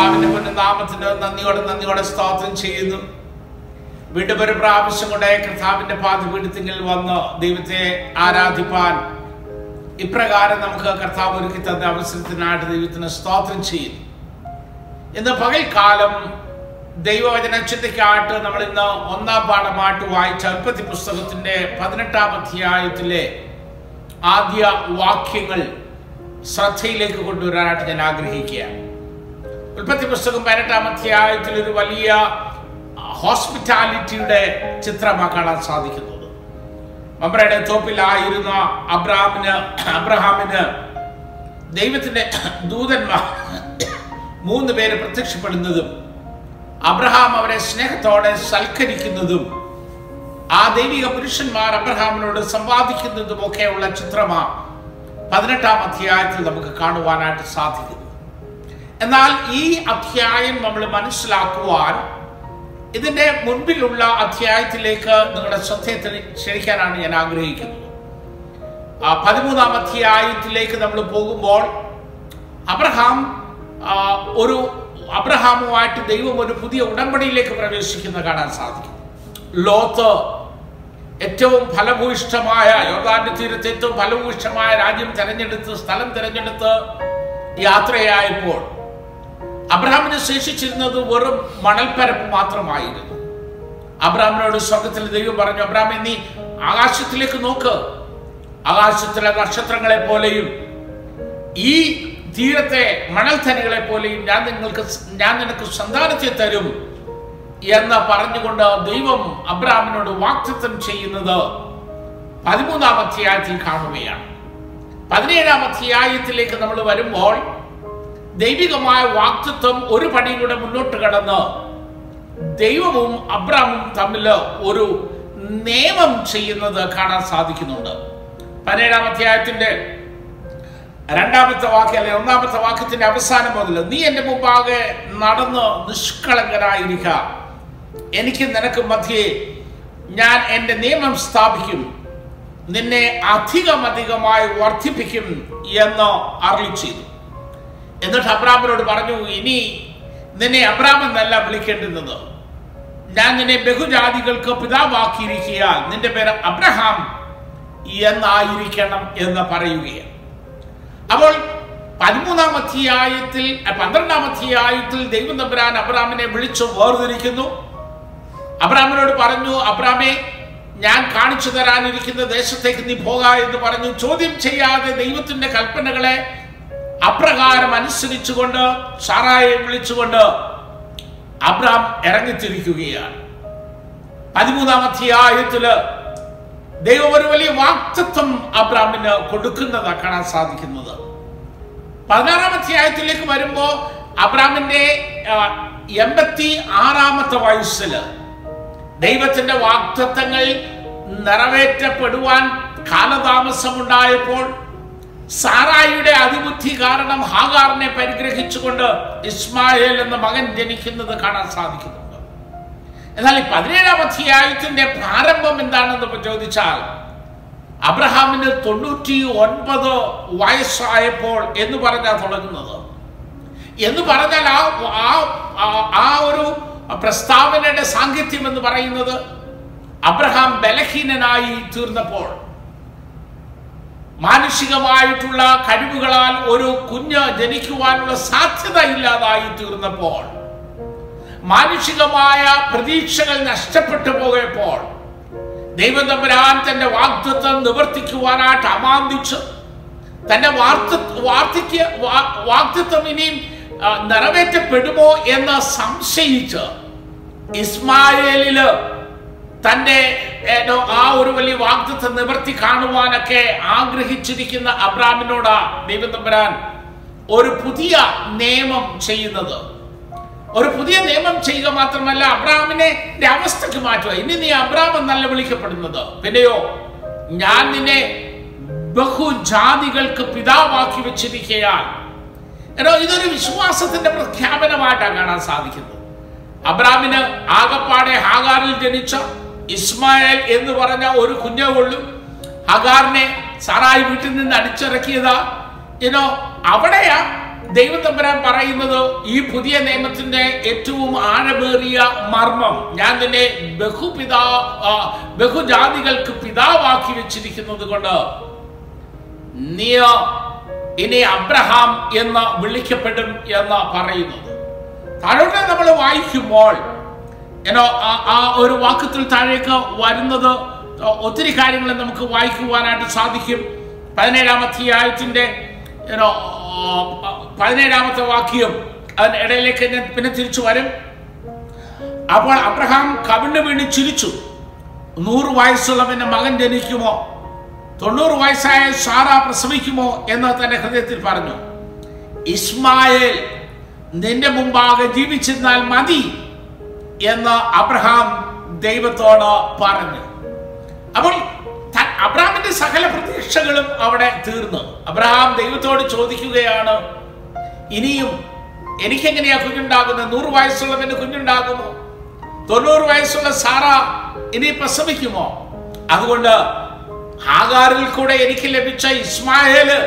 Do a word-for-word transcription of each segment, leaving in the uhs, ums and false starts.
കർത്താവിന്റെ പുനനാമത്തിന് നന്ദിയോടെ നന്ദിയോടെ സ്തോത്രം ചെയ്യുന്നു. വീണ്ടും ഒരു പ്രാവശ്യം കൂടെ കർത്താവിന്റെ പാദപീഠത്തിൽ വന്ന് ദൈവത്തെ ആരാധിപ്പാൻ ഇപ്രകാരം നമുക്ക് കർത്താവ് ഒരുക്കി തന്ന അവസരത്തിനായിട്ട് ദൈവത്തിന് സ്തോത്രം ചെയ്യുന്നു. ഇന്ന് പകൽക്കാലം ദൈവവചന ചിന്തയ്ക്കായിട്ട് നമ്മൾ ഇന്ന് ഒന്നാം പാഠമായിട്ട് വായിച്ച ഉൽപ്പത്തി പുസ്തകത്തിന്റെ പതിനെട്ടാം അധ്യായത്തിലെ ആദ്യ വാക്യങ്ങൾ ശ്രദ്ധയിലേക്ക് കൊണ്ടുവരാനായിട്ട് ഞാൻ ആഗ്രഹിക്കുകയാണ്. ഉൽപ്പത്തി പുസ്തകം പതിനെട്ടാം അധ്യായത്തിൽ ഒരു വലിയ ഹോസ്പിറ്റാലിറ്റിയുടെ ചിത്രമാണ് കാണാൻ സാധിക്കുന്നത്. മമ്രയുടെ തോപ്പിലായിരുന്ന അബ്രഹാമിന് അബ്രഹാമിന് ദൈവത്തിന്റെ ദൂതന്മാർ മൂന്ന് പേര് പ്രത്യക്ഷപ്പെടുന്നതും അബ്രഹാം അവരെ സ്നേഹത്തോടെ സൽക്കരിക്കുന്നതും ആ ദൈവിക പുരുഷന്മാർ അബ്രഹാമിനോട് സംവാദിക്കുന്നതും ഒക്കെയുള്ള ചിത്രമാണ് പതിനെട്ടാം അധ്യായത്തിൽ നമുക്ക് കാണുവാനായിട്ട് സാധിക്കുന്നു. എന്നാൽ ഈ അധ്യായം നമ്മൾ മനസ്സിലാക്കുവാൻ ഇതിന്റെ മുൻപിലുള്ള അധ്യായത്തിലേക്ക് നിങ്ങളുടെ ശ്രദ്ധയെ ക്ഷണിക്കാനാണ് ഞാൻ ആഗ്രഹിക്കുന്നത്. ആ പതിമൂന്നാം അധ്യായത്തിലേക്ക് നമ്മൾ പോകുമ്പോൾ അബ്രഹാം ഒരു അബ്രഹാമുമായിട്ട് ദൈവം ഒരു പുതിയ ഉടമ്പടിയിലേക്ക് പ്രവേശിക്കുന്നത് കാണാൻ സാധിക്കും. ലോത്ത് ഏറ്റവും ഫലഭൂയിഷ്ഠമായ യോർദാന്റെ തീരത്ത് ഏറ്റവും ഫലഭൂയിഷ്ഠമായ രാജ്യം തിരഞ്ഞെടുത്ത് സ്ഥലം തിരഞ്ഞെടുത്ത് യാത്രയായപ്പോൾ അബ്രഹാമിന് ശേഷിച്ചിരുന്നത് വെറും മണൽപ്പരപ്പ് മാത്രമായിരുന്നു. അബ്രഹാമിനോട് സ്വർഗത്തിൽ ദൈവം പറഞ്ഞു, അബ്രഹാമേ, നീ ആകാശത്തിലേക്ക് നോക്ക്, ആകാശത്തിലെ നക്ഷത്രങ്ങളെ പോലെയും ഈ തീരത്തെ മണൽത്തനികളെ പോലെയും ഞാൻ നിങ്ങൾക്ക് ഞാൻ നിനക്ക് സന്താനത്തെ തരും എന്ന് പറഞ്ഞുകൊണ്ട് ദൈവം അബ്രഹാമിനോട് വാഗ്ദത്തം ചെയ്യുന്നത് പതിമൂന്നാം അധ്യായത്തിൽ കാണുകയാണ്. പതിനേഴാം അധ്യായത്തിലേക്ക് നമ്മൾ വരുമ്പോൾ ദൈവികമായ വാഗ്ദത്തം ഒരു പടിയിലൂടെ മുന്നോട്ട് കടന്ന് ദൈവവും അബ്രഹാമും തമ്മിൽ ഒരു നിയമം ചെയ്യുന്നത് കാണാൻ സാധിക്കുന്നുണ്ട്. പതിനേഴാം അധ്യായത്തിന്റെ രണ്ടാമത്തെ വാക്യം അല്ലെ ഒന്നാമത്തെ വാക്യത്തിന്റെ അവസാനം മുതൽ, നീ എൻ്റെ മുമ്പാകെ നടന്ന് നിഷ്കളങ്കനായിരിക്ക, എനിക്ക് നിനക്ക് മധ്യേ ഞാൻ എൻ്റെ നിയമം സ്ഥാപിക്കും, നിന്നെ അധികമധികമായി വർദ്ധിപ്പിക്കും എന്ന് അരുളി ചെയ്തു. എന്നിട്ട് അബ്രാമിനോട് പറഞ്ഞു, ഇനി നിന്നെ അബ്രാം എന്നല്ല വിളിക്കേണ്ടുന്നത്, ഞാൻ നിന്നെ ബഹുജാതികൾക്ക് പിതാവാക്കിയിരിക്കുക, നിന്റെ പേര് അബ്രഹാം എന്നായിരിക്കണം എന്ന് പറയുകയാണ്. അപ്പോൾ പതിമൂന്നാം അധ്യായത്തിൽ പന്ത്രണ്ടാം അധ്യായത്തിൽ ദൈവം തമ്പുരാൻ അബ്രാമിനെ വിളിച്ചു വേർതിരിക്കുന്നു. അബ്രാമിനോട് പറഞ്ഞു, അബ്രാമേ, ഞാൻ കാണിച്ചു തരാനിരിക്കുന്ന ദേശത്തേക്ക് നീ പോകാ എന്ന് പറഞ്ഞു. ചോദ്യം ചെയ്യാതെ ദൈവത്തിന്റെ കൽപ്പനകളെ അപ്രകാരം അനുസരിച്ചുകൊണ്ട് സാറായെ വിളിച്ചുകൊണ്ട് അബ്രാം ഇറങ്ങിത്തിരിക്കുകയാണ്. പതിമൂന്നാം അധ്യായത്തില് ദൈവം ഒരു വലിയ വാഗ്ദത്തം അബ്രാമിന് കൊടുക്കുന്നതാണ് കാണാൻ സാധിക്കുന്നത്. പതിനാറാം അധ്യായത്തിലേക്ക് വരുമ്പോ അബ്രാമിന്റെ എൺപത്തി ആറാമത്തെ വയസ്സില് ദൈവത്തിന്റെ വാഗ്ദത്തങ്ങൾ നിറവേറ്റപ്പെടുവാൻ കാലതാമസമുണ്ടായപ്പോൾ സാറായിയുടെ അതിബുദ്ധി കാരണം ഹാഗാറിനെ പരിഗ്രഹിച്ചുകൊണ്ട് ഇസ്മായേൽ എന്ന മകൻ ജനിക്കുന്നത് കാണാൻ സാധിക്കുന്നു. എന്നാൽ ഈ പതിനേഴാം അധ്യായത്തിന്റെ പ്രാരംഭം എന്താണെന്ന് ചോദിച്ചാൽ, അബ്രഹാമിന് തൊണ്ണൂറ്റി ഒൻപത് വയസ്സായപ്പോൾ എന്ന് പറഞ്ഞാൽ തുടങ്ങുന്നത്. എന്ന് പറഞ്ഞാൽ ആ ആ ഒരു പ്രസ്താവനയുടെ സാങ്കത്യം എന്ന് പറയുന്നത് അബ്രഹാം ബലഹീനനായി തീർന്നപ്പോൾ മാനുഷികമായിട്ടുള്ള കഴിവുകളാൽ ഒരു കുഞ്ഞ് ജനിക്കുവാനുള്ള സാധ്യത ഇല്ലാതായി തീർന്നപ്പോൾ, മാനുഷികമായ പ്രതീക്ഷകൾ നഷ്ടപ്പെട്ടു പോയപ്പോൾ ദൈവം തമ്പുരാൻ തന്റെ വാഗ്ദത്തം നിവർത്തിക്കുവാനായിട്ട് അമാന്തിച്ചു. തന്റെ വാർദ്ധക്യ വാഗ്ദത്തം ഇനിയും നിറവേറ്റപ്പെടുമോ എന്ന് സംശയിച്ച് ഇസ്മായേലില് തന്റെ ആ ഒരു വലിയ വാഗ്ദത്തം നിവർത്തി കാണുവാനൊക്കെ ആഗ്രഹിച്ചിരിക്കുന്ന അബ്രാമിനോടാ ദൈവം തമ്പുരാൻ ഒരു പുതിയ നിയമം ചെയ്യുന്നത്. ഒരു പുതിയ നിയമം ചെയ്യുക മാത്രമല്ല, അബ്രഹാമിനെ അവസ്ഥക്ക് മാറ്റുക. ഇനി നീ അബ്രഹാം എന്നല്ല വിളിക്കപ്പെടുന്നത്, പിന്നെയോ ഞാൻ നിന്നെ ബഹുജാതികൾക്ക് പിതാവാക്കി വെച്ചിരിക്കയാൽ. ഇതൊരു വിശ്വാസത്തിന്റെ പ്രഖ്യാപനമായിട്ടാണ് കാണാൻ സാധിക്കുന്നത്. അബ്രഹാമിന് ആകപ്പാടെ ഹാഗാറിൽ ജനിച്ച ഇസ്മായേൽ എന്ന് പറഞ്ഞ ഒരു കുഞ്ഞേ ഉള്ളൂ. ഹാഗാറിനെ സാറായി വീട്ടിൽ നിന്ന് അടിച്ചിറക്കിയതാ. ഇനോ അവിടെയാ ദൈവത്തമ്പുരാൻ പറയുന്നത് ഈ പുതിയ നിയമത്തിന്റെ ഏറ്റവും ആഴമേറിയ മർമ്മം, ഞാൻ നിന്നെ ബഹുപിതാ ബഹുജാതികൾക്ക് പിതാവാക്കി വെച്ചിരിക്കുന്നത് കൊണ്ട് നീ ഇനി അബ്രഹാം എന്ന് വിളിക്കപ്പെടും എന്ന് പറയുന്നത്. താഴോട്ട് നമ്മൾ വായിക്കുമ്പോൾ ഏനോ ആ ഒരു വാക്യത്തിൽ താഴേക്ക് വരുന്നത് ഒത്തിരി കാര്യങ്ങൾ നമുക്ക് വായിക്കുവാനായിട്ട് സാധിക്കും. പതിനേഴാം അധ്യായത്തിന്റെ ഏനോ പതിനേഴാമത്തെ വാക്യം, അതിനിടയിലേക്ക് ഞാൻ പിന്നെ തിരിച്ചു വരും. അപ്പോൾ അബ്രഹാം കവിണ്ണു വീണി ചിരിച്ചു, നൂറ് വയസ്സുള്ളവന്റെ മകൻ ജനിക്കുമോ, തൊണ്ണൂറ് വയസ്സായ സാറാ പ്രസവിക്കുമോ എന്ന് തന്റെ ഹൃദയത്തിൽ പറഞ്ഞു. ഇസ്മായേൽ നിന്റെ മുമ്പാകെ ജീവിച്ചിരുന്നാൽ മതി എന്ന് അബ്രഹാം ദൈവത്തോട് പറഞ്ഞു. അപ്പോൾ അബ്രഹാമിന്റെ സകല പ്രതീക്ഷകളും അവിടെ തീർന്നു. അബ്രഹാം ദൈവത്തോട് ചോദിക്കുകയാണ്, ഇനിയും എനിക്കെങ്ങനെയാ കുഞ്ഞുണ്ടാകുന്നത്? നൂറ് വയസ്സുള്ളവന് കുഞ്ഞുണ്ടാകുമോ? തൊണ്ണൂറ് വയസ്സുള്ള സാറ ഇനി പ്രസവിക്കുമോ? അതുകൊണ്ട് ആഗാറിൽ കൂടെ എനിക്ക് ലഭിച്ച ഇസ്മായേല്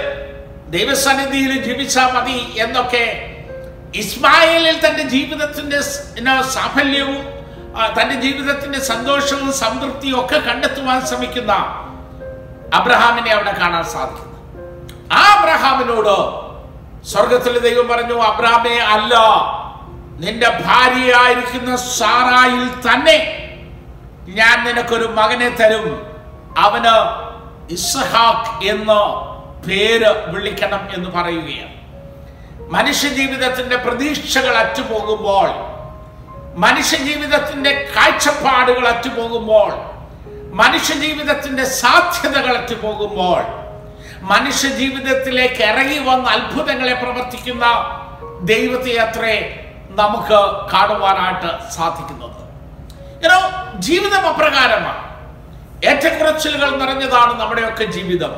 ദൈവസന്നിധിയിൽ ജീവിച്ചാൽ മതി എന്നൊക്കെ ഇസ്മായേലിൽ തന്റെ ജീവിതത്തിന്റെ സാഫല്യവും തന്റെ ജീവിതത്തിന്റെ സന്തോഷവും സംതൃപ്തിയും ഒക്കെ കണ്ടെത്തുവാൻ ശ്രമിക്കുന്ന അബ്രഹാമിനെ അവിടെ കാണാൻ സാധിക്കുന്നു. ആ അബ്രഹാമിനോട് സ്വർഗത്തിലെ ദൈവം പറഞ്ഞു, അബ്രഹാമേ, അല്ല, നിന്റെ ഭാര്യയായിരിക്കുന്ന സാറായിൽ തന്നെ ഞാൻ നിനക്കൊരു മകനെ തരും, അവന് ഇസ്ഹാക്ക് എന്ന പേര് വിളിക്കണം എന്ന് പറയുകയാണ്. മനുഷ്യജീവിതത്തിന്റെ പ്രതീക്ഷകൾ അറ്റുപോകുമ്പോൾ, മനുഷ്യജീവിതത്തിന്റെ കാഴ്ചപ്പാടുകൾ അറ്റുപോകുമ്പോൾ, മനുഷ്യജീവിതത്തിന്റെ സാധ്യതകൾ അറ്റുപോകുമ്പോൾ, മനുഷ്യജീവിതത്തിലേക്ക് ഇറങ്ങി വന്ന അത്ഭുതങ്ങളെ പ്രവർത്തിക്കുന്ന ദൈവത്തെ അത്രേ നമുക്ക് കാണുവാനായിട്ട് സാധിക്കുന്നത്. ജീവിതം അപ്രകാരമാണ്. ഏറ്റക്കുറച്ചിലുകൾ നിറഞ്ഞതാണ് നമ്മുടെയൊക്കെ ജീവിതം.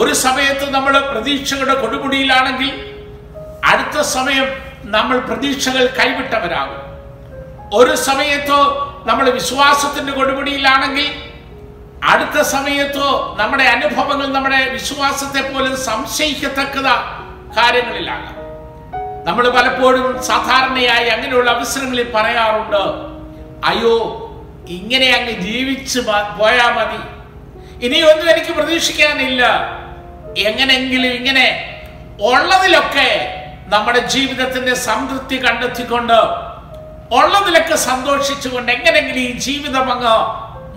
ഒരു സമയത്ത് നമ്മൾ പ്രതീക്ഷകളുടെ കൊടുമുടിയിലാണെങ്കിൽ അടുത്ത സമയം നമ്മൾ പ്രതീക്ഷകൾ കൈവിട്ടവരാകും. ഒരു സമയത്തോ നമ്മൾ വിശ്വാസത്തിന്റെ കൊടുമുടിയിലാണെങ്കിൽ അടുത്ത സമയത്തോ നമ്മുടെ അനുഭവങ്ങൾ നമ്മുടെ വിശ്വാസത്തെ പോലും സംശയിക്കത്തക്കത കാര്യങ്ങളിലാണ്. നമ്മൾ പലപ്പോഴും സാധാരണയായി അങ്ങനെയുള്ള അവസരങ്ങളിൽ പറയാറുണ്ട്, അയ്യോ, ഇങ്ങനെ അങ്ങ് ജീവിച്ച് പോയാ മതി, ഇനിയൊന്നും എനിക്ക് പ്രതീക്ഷിക്കാനില്ല, എങ്ങനെങ്കിലും ഇങ്ങനെ ഉള്ളതിലൊക്കെ നമ്മുടെ ജീവിതത്തിന്റെ സംതൃപ്തി കണ്ടെത്തിക്കൊണ്ട് ഉള്ളതിലൊക്കെ സന്തോഷിച്ചുകൊണ്ട് എങ്ങനെങ്കിലും ഈ ജീവിതം അങ്ങ്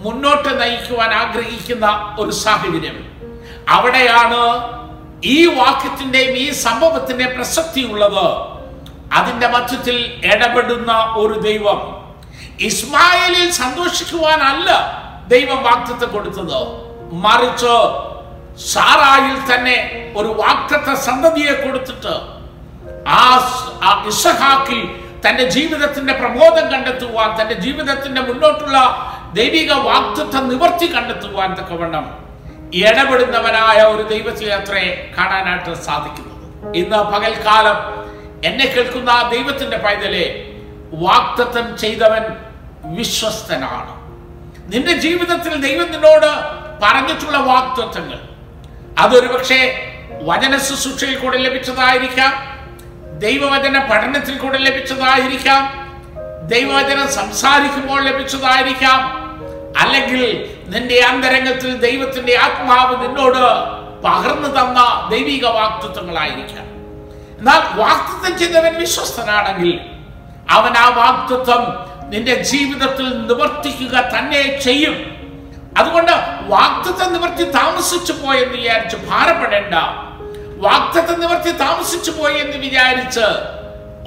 മുന്നോട്ട് നയിക്കുവാൻ ആഗ്രഹിക്കുന്ന ഒരു സാഹചര്യം. അവിടെയാണ് ഈ വാക്യത്തിന്റെയും ഈ സംഭവത്തിന്റെ പ്രസക്തി ഉള്ളത്. അതിന്റെ മധ്യത്തിൽ ഇടപെടുന്ന ഒരു ദൈവം. ഇസ്മായേലിൽ സന്തോഷിക്കുവാനല്ല ദൈവം വാഗ്ദത്തം കൊടുത്തത്, മറിച്ച് സാറായിൽ തന്നെ ഒരു വാഗ്ദത്ത സന്തതിയെ കൊടുത്തിട്ട് ആ ഇസ്ഹാക്കിൽ തന്റെ ജീവിതത്തിന്റെ പ്രബോധം കണ്ടെത്തുവാൻ, തന്റെ ജീവിതത്തിന്റെ മുന്നോട്ടുള്ള ദൈവിക വാഗ്ദത്തം നിവർത്തി കണ്ടെത്തുവാൻ തക്കവണ്ണം ഇടപെടുന്നവനായ ഒരു ദൈവത്തെ അത്രേ കാണാനായിട്ട് സാധിക്കുന്നത്. ഇന്ന് പകൽക്കാലം എന്നെ കേൾക്കുന്ന ആ ദൈവത്തിന്റെ പൈതലേ, വാഗ്ദത്തം ചെയ്തവൻ വിശ്വസ്തനാണ്. നിന്റെ ജീവിതത്തിൽ ദൈവം നിന്നോട് പറഞ്ഞിട്ടുള്ള വാഗ്ദത്തങ്ങൾ, അതൊരു പക്ഷേ വചന ശുശ്രൂഷയിൽ കൂടെ ലഭിച്ചതായിരിക്കാം, ദൈവവചന പഠനത്തിൽ കൂടെ ലഭിച്ചതായിരിക്കാം, ദൈവവചനം സംസാരിക്കുമ്പോൾ ലഭിച്ചതായിരിക്കാം, അല്ലെങ്കിൽ നിന്റെ അന്തരംഗത്തിൽ ദൈവത്തിന്റെ ആത്മാവ് നിന്നോട് പകർന്നു തന്ന ദൈവിക വാഗ്ദത്തങ്ങളായിരിക്കാം. എന്നാൽ വാഗ്ദത്തം ചെയ്തവൻ വിശ്വസ്തനാണെങ്കിൽ അവൻ ആ വാഗ്ദത്തം നിന്റെ ജീവിതത്തിൽ നിവർത്തിക്കുക തന്നെ ചെയ്യും. അതുകൊണ്ട് വാഗ്ദത്തം നിവർത്തി താമസിച്ചു പോയെന്ന് വിചാരിച്ച് ഭാരപ്പെടേണ്ട. വാഗ്ദത്തം നിവർത്തി താമസിച്ചു പോയി എന്ന് വിചാരിച്ച്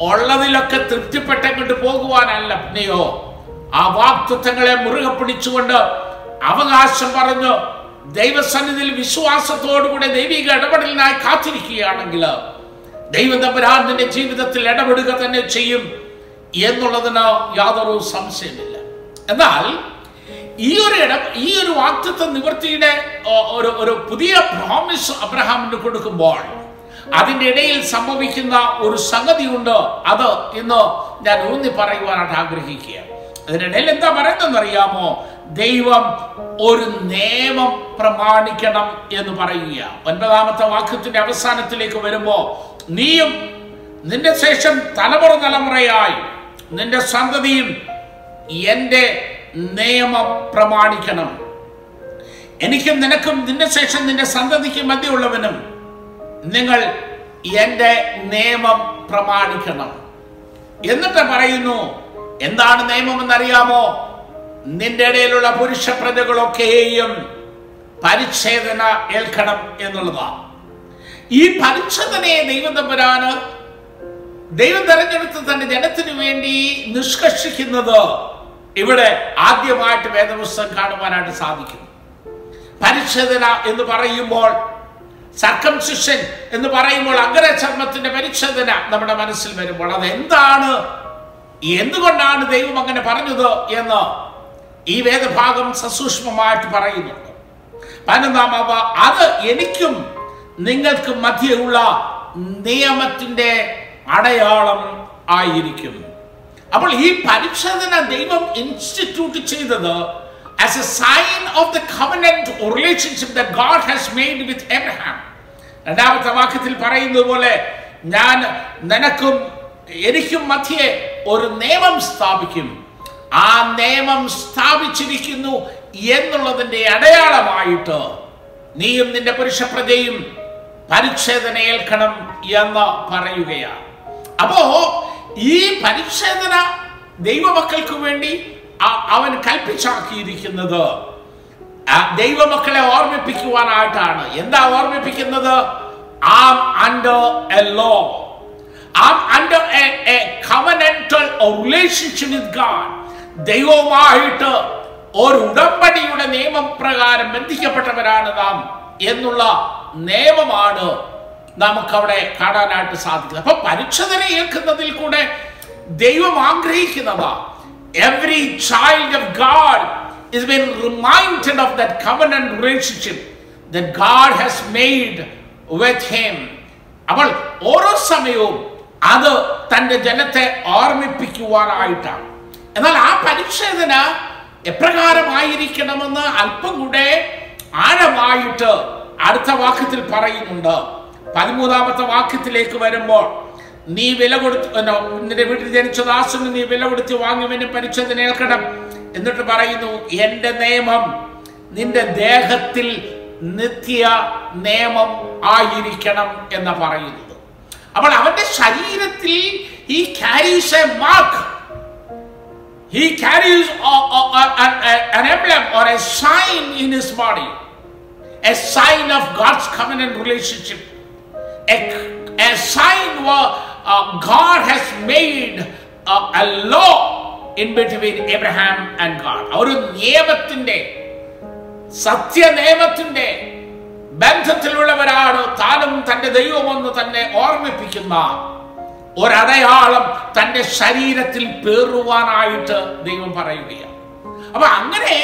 ഉള്ളതിലൊക്കെ തൃപ്തിപ്പെട്ട കൊണ്ട് പോകുവാനല്ല. പിന്നെയോ ആ വാഗ്ദത്തങ്ങളെ മുറുകെ പിടിച്ചുകൊണ്ട് അവകാശം പറഞ്ഞു ദൈവസന്നിധിയിൽ വിശ്വാസത്തോടുകൂടെ ദൈവിക ഇടപെടലിനായി കാത്തിരിക്കുകയാണെങ്കിൽ ദൈവം തമ്പുരാൻ നിന്റെ ജീവിതത്തിൽ ഇടപെടുക തന്നെ ചെയ്യും എന്നുള്ളതിന് യാതൊരു സംശയമില്ല. എന്നാൽ ഈ ഒരു ഇടം ഈ ഒരു വാഗ്ദത്ത നിവൃത്തിയുടെ ഒരു ഒരു പുതിയ പ്രോമിസ് അബ്രഹാമിന് കൊടുക്കുമ്പോൾ അതിൻ്റെ ഇടയിൽ സംഭവിക്കുന്ന ഒരു സംഗതിയുണ്ട്. അത് ഇന്ന് ഞാൻ ഊന്നി പറയുവാനായിട്ട് ആഗ്രഹിക്കുക. അതിനിടയിൽ എന്താ പറയുന്നതെന്നറിയാമോ? ദൈവം ഒരു നിയമം പ്രമാണിക്കണം എന്ന് പറയുക. ഒൻപതാമത്തെ വാക്യത്തിന്റെ അവസാനത്തിലേക്ക് വരുമ്പോൾ നീയും നിന്റെ ശേഷം തലമുറ തലമുറയായി നിന്റെ സന്തതിയും എൻ്റെ നിയമം പ്രമാണിക്കണം. എനിക്കും നിനക്കും നിന്റെ ശേഷം നിന്റെ സന്തതിക്ക് മധ്യമുള്ളവനും നിങ്ങൾ എൻ്റെ നിയമം പ്രമാണിക്കണം. എന്നിട്ട് പറയുന്നു, എന്താണ് നിയമം എന്നറിയാമോ? നിന്റെ ഇടയിലുള്ള പുരുഷ പ്രജകളൊക്കെയും പരിച്ഛേദന ഏൽക്കണം എന്നുള്ളതാണ്. ഈ പരിച്ഛേദനയെ ദൈവം തമ്പുരാന് ദൈവം തെരഞ്ഞെടുത്ത് തന്റെ ജനത്തിനു വേണ്ടി നിഷ്കർഷിക്കുന്നത് ഇവിടെ ആദ്യമായിട്ട് വേദപുസ്തകം കാണുവാനായിട്ട് സാധിക്കുന്നു. പരിച്ഛേദന എന്ന് പറയുമ്പോൾ, സർക്കംസിഷൻ എന്ന് പറയുമ്പോൾ അഗ്രചർമ്മത്തിന്റെ പരിച്ഛേദന നമ്മുടെ മനസ്സിൽ വരുമ്പോൾ അതെന്താണ്, എന്തുകൊണ്ടാണ് ദൈവം അങ്ങനെ പറഞ്ഞത് എന്ന് ഈ വേദഭാഗം സസൂക്ഷ്മമായിട്ട് പറയുന്നുണ്ട്. പതിനൊന്നാം അവ അത് എനിക്കും നിങ്ങൾക്ക് മധ്യയുള്ള നിയമത്തിന്റെ അടയാളം ആയിരിക്കും. അപ്പോൾ ഈ പരിച്ഛേദന ദൈവം ഇൻസ്റ്റിറ്റ്യൂട്ട് ചെയ്തത് as a sign of the covenant relationship that God has made with Abraham. രണ്ടാമത്തെ വാക്യത്തിൽ പറയുന്നത് പോലെ, ഞാൻ നിനക്കും എനിക്കും മധ്യേ ഒരു നിയമം സ്ഥാപിക്കും, ആ നിയമം സ്ഥാപിച്ചിരിക്കുന്നു എന്നുള്ളതിന്റെ അടയാളമായിട്ട് നീയും നിന്റെ പുരുഷപ്രജയും പരിച്ഛേദന ഏൽക്കണം എന്ന് പറയുകയാണ്. അപ്പോ ഈ പരിച്ഛേദന ദൈവമക്കൾക്ക് വേണ്ടി അവൻ കൽപ്പിച്ചാക്കിയിരിക്കുന്നത് ദൈവമക്കളെ ഓർമ്മിപ്പിക്കുവാനായിട്ടാണ്. എന്താ ഓർമ്മിപ്പിക്കുന്നത്? ആം under a law, am under a covenantal relationship with God. ദൈവവുമായിട്ട് ഒരു ഉടമ്പടിയുടെ നിയമപ്രകാരം ബന്ധിക്കപ്പെട്ടവരാണ് നാം എന്നുള്ള നിയമമാണ് നമുക്കവിടെ കാണാനായിട്ട് സാധിക്കുന്നത്. അപ്പൊ പരിച്ഛേദന ഏൽക്കുന്നതിൽ കൂടെ ദൈവം ആഗ്രഹിക്കുന്നതാ every child of God is being reminded of that covenant relationship that God has made with him. അപ്പോൾ ഓരോ സമയവും അത് തൻ്റെ ജനത്തെ ഓർമ്മിപ്പിക്കുവാനായിട്ടാണ്. എന്നാൽ ആ പരിച്ഛേദന എപ്രകാരമായിരിക്കണമെന്ന് അല്പം കൂടെ ആഴമായിട്ട് അടുത്ത വാക്യത്തിൽ പറയുന്നുണ്ട്. പതിമൂന്നാമത്തെ വാക്യത്തിലേക്ക് വരുമ്പോൾ, നീ വില കൊടുത്തു നിന്റെ വീട്ടിൽ ജനിച്ച ദാസന് നീ വില കൊടുത്ത് വാങ്ങിയവനെ പരിച്ഛേദന ഏൽക്കണം. എന്നിട്ട് പറയുന്നു, എൻ്റെ നിയമം നിന്റെ ദേഹത്തിൽ നിത്യ നിയമം ആയിരിക്കണം എന്ന പറയുന്നത്. അപ്പോൾ അവന്റെ ശരീരത്തിൽ he carries a mark. He carries a, a, a, an emblem or a sign in his body. A sign of God's covenant relationship. A, a sign where uh, God has made a, a law in between Abraham and God. ഒരു നിയമത്തിന്റെ, സത്യനിയമത്തിന്റെ ബന്ധത്തിലുള്ളവരാണ് താനും തൻ്റെ ദൈവമെന്ന് തന്നെ ഓർമ്മിപ്പിക്കുന്ന ഒരടയാളം തൻ്റെ ശരീരത്തിൽ പേറുവാനായിട്ട് ദൈവം പറയുകയാണ്. അപ്പൊ അങ്ങനെ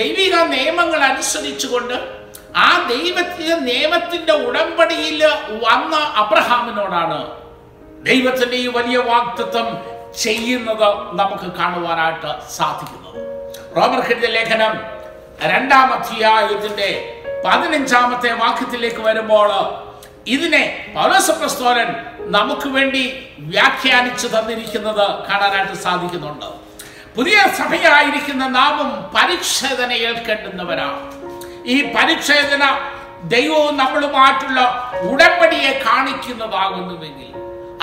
ദൈവിക നിയമങ്ങൾ അനുസരിച്ചുകൊണ്ട് ആ ദൈവത്തിൻ്റെ നിയമത്തിന്റെ ഉടമ്പടിയിൽ വന്ന അബ്രഹാമിനോടാണ് ദൈവത്തിൻ്റെ ഈ വലിയ വാഗ്ദത്തം ചെയ്യുന്നത് നമുക്ക് കാണുവാനായിട്ട് സാധിക്കുന്നത്. റോമർക്കെഴുതിയ ലേഖനം രണ്ടാം അധ്യായത്തിന്റെ പതിനഞ്ചാമത്തെ വാക്യത്തിലേക്ക് വരുമ്പോൾ ഇതിനെ പൗലോസ് അപ്പോസ്തലൻ നമുക്ക് വേണ്ടി വ്യാഖ്യാനിച്ചു തന്നിരിക്കുന്നത് കാണാനായിട്ട് സാധിക്കുന്നുണ്ട്. പുതിയ സഭയായിരിക്കുന്ന നാമും പരിച്ഛേദന ഏൽക്കേണ്ടുന്നവരാണ്. ഈ പരിച്ഛേദന ദൈവവും നമ്മളുമായിട്ടുള്ള ഉടമ്പടിയെ കാണിക്കുന്നതാകുന്നുവെങ്കിൽ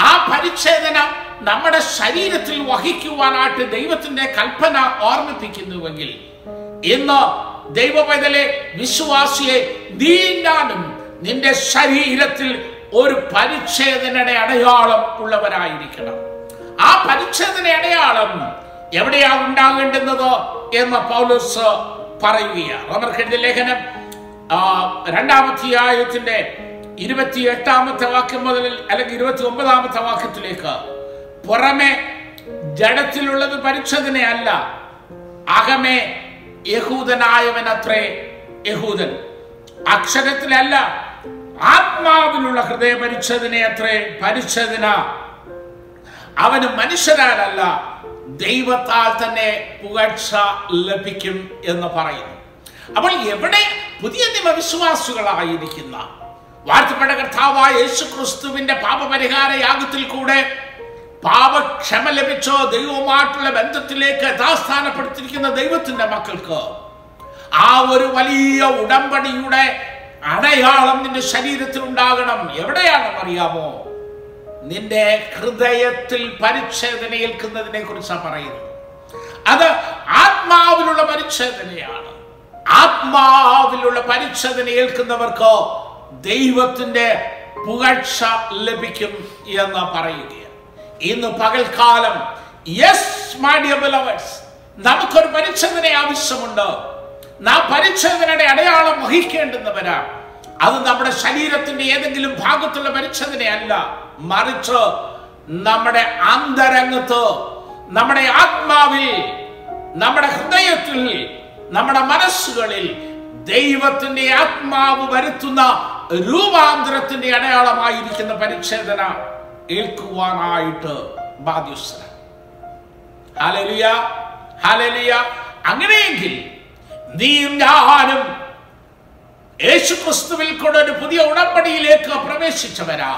ആ പരിച്ഛേദന നമ്മുടെ ശരീരത്തിൽ വഹിക്കുവാനായിട്ട് ദൈവത്തിന്റെ കൽപ്പന ഓർമ്മിപ്പിക്കുന്നുവെങ്കിൽ ഇന്ന് ദൈവപൈതലെ, വിശ്വാസിയെ, നീങ്ങാനും നിന്റെ ശരീരത്തിൽ ഒരു പരിച്ഛേദനയുടെ അടയാളം ഉള്ളവരായിരിക്കണം. ആ പരിച്ഛേദന അടയാളം എവിടെയാ ഉണ്ടാകേണ്ടുന്നത് എന്ന് പൗലോസ് പറയുകയാണ്. റോമർക്കെഴുതിയ ലേഖനം രണ്ടാം അധ്യായത്തിന്റെ ഇരുപത്തി എട്ടാമത്തെ വാക്യം മുതൽ അല്ലെങ്കിൽ ഇരുപത്തി ഒമ്പതാമത്തെ വാക്യത്തിലേക്ക്, പുറമെ ജഡത്തിലുള്ളത് പരിച്ഛേദനയല്ല, അകമേ യഹൂദനായവനത്രേ യഹൂദൻ, അക്ഷരത്തിലല്ല ആത്മാവിലുള്ള ഹൃദയ പരിച്ഛേദനയത്രേ പരിച്ഛേദന, അവന് മനുഷ്യരാലല്ല ദൈവത്താൽ തന്നെ പുകഴ്ച ലഭിക്കും എന്ന് പറയുന്നു. അപ്പോൾ എവിടെ പുതിയ നിയമവിശ്വാസികളായിരിക്കുന്ന വാഴ്ത്തപ്പെട്ട കർത്താവായ യേശുക്രിസ്തുവിന്റെ പാപപരിഹാര യാഗത്തിൽ കൂടെ പാപക്ഷമ ലഭിച്ചോ ദൈവവുമായിട്ടുള്ള ബന്ധത്തിലേക്ക് യഥാസ്ഥാനപ്പെടുത്തിയിരിക്കുന്ന ദൈവത്തിന്റെ മക്കൾക്ക് ആ ഒരു വലിയ ഉടമ്പടിയുടെ അടയാളം നിന്റെ ശരീരത്തിൽ ഉണ്ടാകണം. എവിടെയാണെന്ന് അറിയാമോ? നിന്റെ ഹൃദയത്തിൽ പരിച്ഛേദന ഏൽക്കുന്നതിനെ കുറിച്ചാണ് പറയുന്നത്. അത് ആത്മാവിലുള്ള പരിച്ഛേദനയാണ്. ആത്മാവിലുള്ള പരിച്ഛേദന ഏൽക്കുന്നവർക്ക് ദൈവത്തിന്റെ പുകഴ്ച ലഭിക്കും എന്ന് പറയുകയാണ്. ഇന്ന് പകൽക്കാലം നമുക്കൊരു പരിച്ഛേദന ആവശ്യമുണ്ട്. നാം പരിച്ഛേദനയുടെ അടയാളം വഹിക്കേണ്ടുന്നവരാ. അത് നമ്മുടെ ശരീരത്തിന്റെ ഏതെങ്കിലും ഭാഗത്തുള്ള പരിച്ഛേദനയല്ല, മറിച്ച് നമ്മുടെ അന്തരംഗത്ത്, നമ്മുടെ ആത്മാവിൽ, നമ്മുടെ ഹൃദയത്തിൽ, നമ്മുടെ മനസ്സുകളിൽ ദൈവത്തിന്റെ ആത്മാവ് വരുത്തുന്ന രൂപാന്തരത്തിന്റെ അടയാളമായിരിക്കുന്ന പരിച്ഛേദന ഏൽക്കുവാനായിട്ട് ബാധ്യസ്ഥരാണ്. Hallelujah, hallelujah. അങ്ങനെയെങ്കിൽ നീയും ഞാനും യേശുക്രിസ്തുവിൽ കൂടെ ഒരു പുതിയ ഉടമ്പടിയിലേക്ക് പ്രവേശിച്ചവരാ.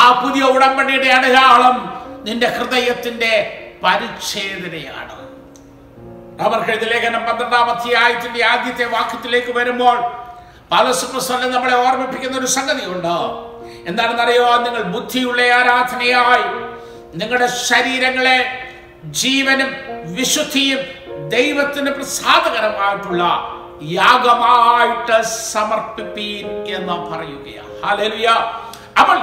ആ പുതിയ ഉടമ്പടിയുടെ അടയാളം നിന്റെ ഹൃദയത്തിന്റെ പരിച്ഛേദനയാണ്. റോമർക്കെഴുതിയ ലേഖനം പന്ത്രണ്ടാം അധ്യായത്തിന്റെ ആദ്യത്തെ വാക്യത്തിലേക്ക് വരുമ്പോൾ പൗലോസ് നമ്മളെ ഓർമ്മിപ്പിക്കുന്ന ഒരു സംഗതിയുണ്ട്. എന്താണെന്നറിയോ? നിങ്ങൾ ബുദ്ധിയുള്ള ആരാധനയായി നിങ്ങളുടെ ശരീരങ്ങളെ ജീവനും വിശുദ്ധിയും ദൈവത്തിന് പ്രസാദകരമായിട്ടുള്ള യാഗമായിട്ട് സമർപ്പിപ്പീൻ എന്ന് പറയുകയാണ്. ഹല്ലേലൂയ. അപ്പോൾ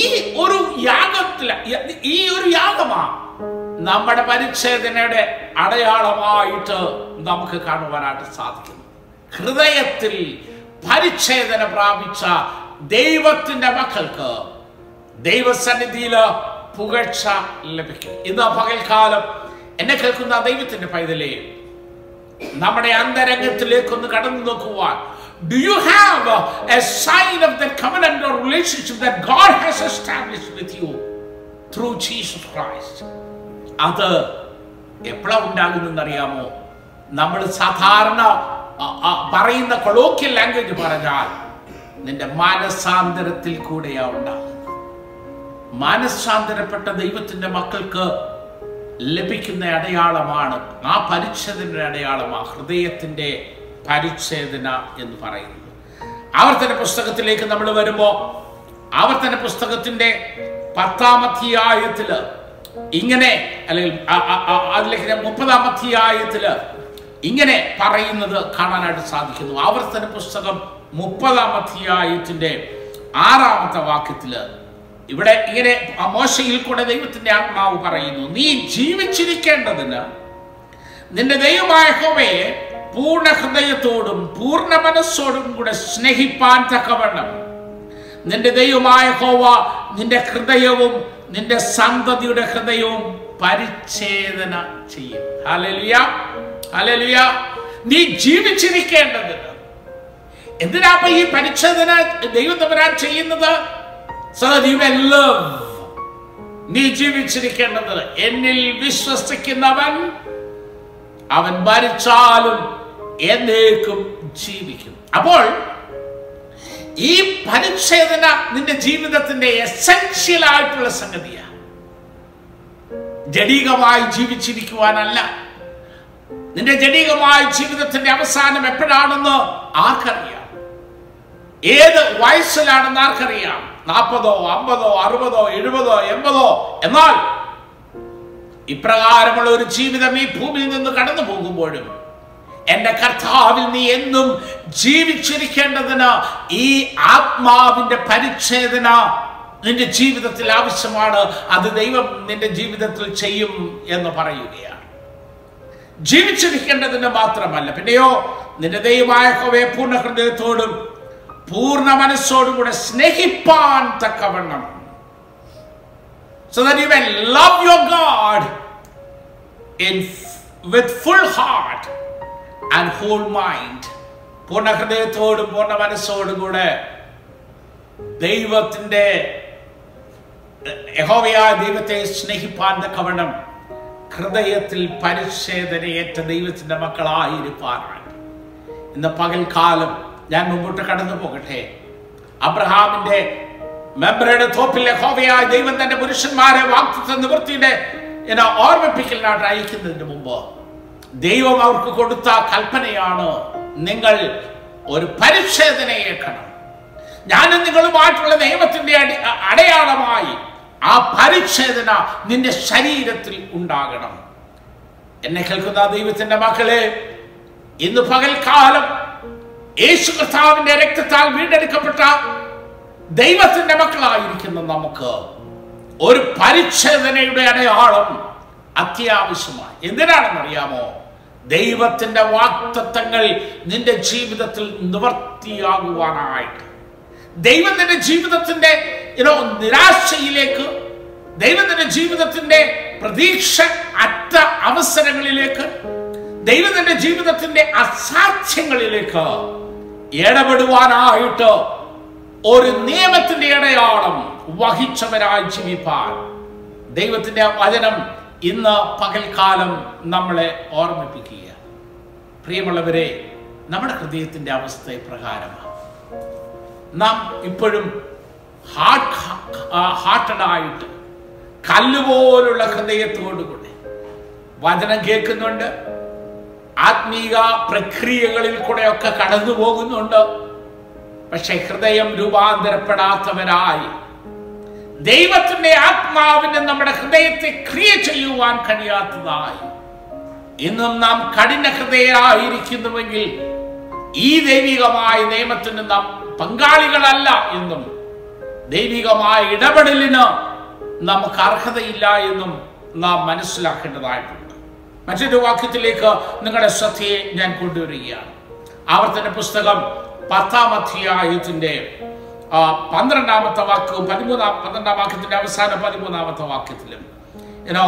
ഈ ഒരു യാഗത്തില ഈ ഒരു യാഗമാ നമ്മുടെ പരിച്ഛേദനയുടെ അടയാളമായിട്ട് നമുക്ക് കാണുവാനായിട്ട് സാധിക്കുന്നു. ഹൃദയത്തിൽ പരിച്ഛേദന പ്രാപിച്ച ദൈവത്തിന്റെ മക്കൾക്ക് ദൈവസന്നിധിയില് പുകഴ്ച ലഭിക്കും. ഇന്ന് പകൽക്കാലം എന്നെ കേൾക്കുന്ന ദൈവത്തിന്റെ പൈതലേ, നമ്മുടെ അന്തരംഗത്തിലേക്കൊന്ന് കടന്നു നോക്കുവാൻ. Do you have a sign of that covenant or relationship that God has established with you through Jesus Christ? അത് എപ്പോഴാ ഉണ്ടാകുന്നറിയാമോ? നമ്മൾ സാധാരണ പറയുന്ന കൊളോക്കിയൽ ലാംഗ്വേജ് പറഞ്ഞാൽ നിന്റെ മാനസാന്തരത്തിൽ കൂടെയാ ഉണ്ടാകുന്നത്. മാനസാന്തരപ്പെട്ട ദൈവത്തിന്റെ മക്കൾക്ക് ലഭിക്കുന്ന അടയാളമാണ് ആ പരിച്ഛേദന അടയാളമാണ് ഹൃദയത്തിന്റെ പരിച്ഛേദന എന്ന് പറയുന്നത്. ആവർത്തന പുസ്തകത്തിലേക്ക് നമ്മൾ വരുമ്പോൾ ആവർത്തന പുസ്തകത്തിന്റെ പത്താം അധ്യായത്തില് ഇങ്ങനെ, അല്ലെങ്കിൽ അതിലേക്ക് മുപ്പതാം അധ്യായത്തില് ഇങ്ങനെ പറയുന്നത് കാണാനായിട്ട് സാധിക്കുന്നു. ആവർത്തന പുസ്തകം മുപ്പതാം അധ്യായത്തിന്റെ ആറാമത്തെ വാക്യത്തില് ഇവിടെ ഇങ്ങനെ മോശയിൽ കൂടെ ദൈവത്തിന്റെ ആത്മാവ് പറയുന്നു, നീ ജീവിച്ചിരിക്കേണ്ടതിന് നിന്റെ ദൈവമായ യഹോവയെ പൂർണ്ണ ഹൃദയത്തോടും പൂർണ്ണ മനസ്സോടും കൂടെ സ്നേഹിപ്പാൻ തക്കവണ്ണം നിന്റെ ദൈവമായ യഹോവ നിന്റെ ഹൃദയവും നിന്റെ സന്തതിയുടെ ഹൃദയവും പരിച്ഛേദന ചെയ്യും. Hallelujah, hallelujah. നീ ജീവിച്ചിരിക്കേണ്ടതിന് എന്തിനാപ്പ ഈ പരിച്ഛേദന ദൈവം തമ്പുരാൻ ചെയ്യുന്നത്? So that you may live. നീ ജീവിച്ചിരിക്കേണ്ടത്. എന്നിൽ വിശ്വസിക്കുന്നവൻ അവൻ മരിച്ചാലും എന്നേക്കും ജീവിക്കും. അപ്പോൾ ഈ പരിച്ഛേദന നിന്റെ ജീവിതത്തിന്റെ എസെൻഷ്യൽ ആയിട്ടുള്ള സംഗതിയാണ്. ജഡികമായി ജീവിച്ചിരിക്കുവാനല്ല. നിന്റെ ജഡികമായ ജീവിതത്തിന്റെ അവസാനം എപ്പോഴാണെന്ന് ആർക്കറിയാം? ഏത് വയസ്സിലാണെന്ന് ആർക്കറിയാം? നാൽപ്പതോ അമ്പതോ അറുപതോ എഴുപതോ എൺപതോ? എന്നാൽ ഇപ്രകാരമുള്ള ഒരു ജീവിതം ഈ ഭൂമിയിൽ നിന്ന് കടന്നു പോകുമ്പോഴും എന്റെ കർത്താവിൽ നീ എന്നും ജീവിച്ചിരിക്കേണ്ടതിന് ഈ ആത്മാവിന്റെ പരിച്ഛേദന നിന്റെ ജീവിതത്തിൽ ആവശ്യമാണ്. അത് ദൈവം നിന്റെ ജീവിതത്തിൽ ചെയ്യും എന്ന് പറയുകയാണ്. ജീവിച്ചിരിക്കേണ്ടതിന് മാത്രമല്ല, പിന്നെയോ നിന്റെ ദൈവമായ യഹോവയെ പൂർണ്ണ ഹൃദയത്തോടും പൂർണ്ണ മനസ്സോടും കൂടെ സ്നേഹിപ്പാൻ തക്കവണ്ണം so that you may love your God in with full heart and whole mind. പൂർണ്ണ ഹൃദയത്തോടും പൂർണ്ണ മനസ്സോടും കൂടെ ദൈവത്തിന്റെ യഹോവയായ ദൈവത്തെ സ്നേഹിപ്പാൻ തക്കവണ്ണം ഹൃദയത്തിൽ പരിച്ഛേദനയേറ്റ ദൈവത്തിന്റെ മക്കളായിരിപ്പാനാണ്. ഇന്ന് പകൽക്കാലം ഞാൻ മുമ്പോട്ട് കടന്നു പോകട്ടെ. അബ്രഹാമിന്റെ മെമ്പറയുടെ തോപ്പിലെ ഹോവയായ ദൈവം തന്റെ പുരുഷന്മാരെ വാഗ്ദത്ത നിവൃത്തിയുടെ എന്നെ ഓർമ്മിപ്പിക്കലിനായിട്ട് അയക്കുന്നതിന് മുമ്പ് ദൈവം അവർക്ക് കൊടുത്ത കൽപ്പനയാണ് നിങ്ങൾ ഒരു പരിച്ഛേദനയേക്കണം. ഞാനും നിങ്ങളുമായിട്ടുള്ള നിയമത്തിന്റെ അടയാളമായി ആ പരിച്ഛേദന നിന്റെ ശരീരത്തിൽ ഉണ്ടാകണം. എന്നെ കേൾക്കുന്ന ദൈവത്തിന്റെ മക്കളെ, ഇന്ന് പകൽക്കാലം യേശു കർത്താവിന്റെ രക്തത്താൽ വീണ്ടെടുക്കപ്പെട്ട ദൈവത്തിന്റെ മക്കളായിരിക്കുന്ന നമുക്ക് ഒരു പരിച്ഛേദനയുടെ അടയാളം അത്യാവശ്യമാണ്. എന്തിനാണെന്നറിയാമോ? ദൈവത്തിന്റെ വാഗ്ദത്തങ്ങൾ നിന്റെ ജീവിതത്തിൽ നിവർത്തിയാകുവാനായിട്ട്. ദൈവം നിന്റെ ജീവിതത്തിന്റെ ഏതോ നിരാശയിലേക്ക്, ദൈവം നിന്റെ ജീവിതത്തിന്റെ പ്രതീക്ഷ അറ്റ അവസരങ്ങളിലേക്ക്, ദൈവം നിന്റെ ജീവിതത്തിന്റെ അസാധ്യങ്ങളിലേക്ക് ഇടപെടുവാനായിട്ട് ഒരു നിയമത്തിന്റെ ഇടയാളം വഹിച്ചവരായി ജീവിപ്പാൻ ദൈവത്തിന്റെ വചനം ഇന്ന് പകൽക്കാലം നമ്മളെ ഓർമ്മിപ്പിക്കുക. പ്രിയമുള്ളവരെ, നമ്മുടെ ഹൃദയത്തിന്റെ അവസ്ഥ പ്രകാരമാണ് നാം ഇപ്പോഴും ഹാർട്ട് ഹാർട്ടഡായിട്ട് കല്ലുപോലുള്ള ഹൃദയത്തോടുകൂടി വചനം കേൾക്കുന്നുണ്ട്, ആത്മീക പ്രക്രിയകളിൽ കൂടെയൊക്കെ കടന്നു പോകുന്നുണ്ട്. പക്ഷെ ഹൃദയം രൂപാന്തരപ്പെടാത്തവരായി ദൈവത്തിന്റെ ആത്മാവിനെ നമ്മുടെ ഹൃദയത്തെ ക്രിയ ചെയ്യുവാൻ കഴിയാത്തതായി ഇന്നും നാം കഠിന ഹൃദയരായിരിക്കുന്നുവെങ്കിൽ ഈ ദൈവികമായ നിയമത്തിന് നാം പങ്കാളികളല്ല എന്നും ദൈവികമായ ഇടപെടലിന് നമുക്ക് അർഹതയില്ല എന്നും നാം മനസ്സിലാക്കേണ്ടതായിട്ടുണ്ട്. മറ്റൊരു വാക്യത്തിലേക്ക് നിങ്ങളുടെ ശ്രദ്ധയെ ഞാൻ കൊണ്ടുവരികയാണ്. ആവർത്തന പുസ്തകം പത്താം അധ്യായത്തിന്റെ പന്ത്രണ്ടാമത്തെ വാക്കും പതിമൂന്നാം പന്ത്രണ്ടാം വാക്യത്തിന്റെ അവസാനം പതിമൂന്നാമത്തെ വാക്യത്തിലും ഏനോ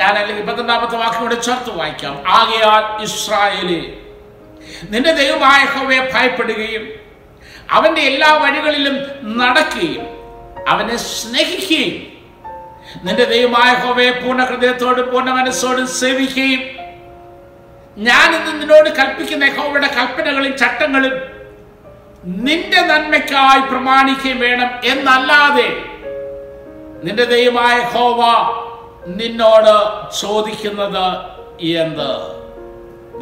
ഞാൻ അല്ലെങ്കിൽ പന്ത്രണ്ടാമത്തെ വാക്കിലൂടെ ചേർത്ത് വായിക്കാം. ആകയാൽ ഇസ്രായേലേ, നിന്റെ ദൈവമായ യഹോവയെ ഭയപ്പെടുകയും അവന്റെ എല്ലാ വഴികളിലും നടക്കുകയും അവനെ സ്നേഹിക്കുകയും നിന്റെ ദൈവമായ യഹോവയെ പൂർണ്ണ ഹൃദയത്തോടും പൂർണ്ണ മനസ്സോടും സേവിക്കുകയും ഞാൻ ഇന്ന് നിന്നോട് കൽപ്പിക്കുന്ന യഹോവയുടെ കൽപ്പനകളും ചട്ടങ്ങളും നിന്റെ നന്മയ്ക്കായി പ്രമാണിക്കുകയും വേണം. എന്നല്ലാതെ നിന്റെ ദൈവമായ യഹോവ നിന്നോട് ചോദിക്കുന്നത് എന്ത്?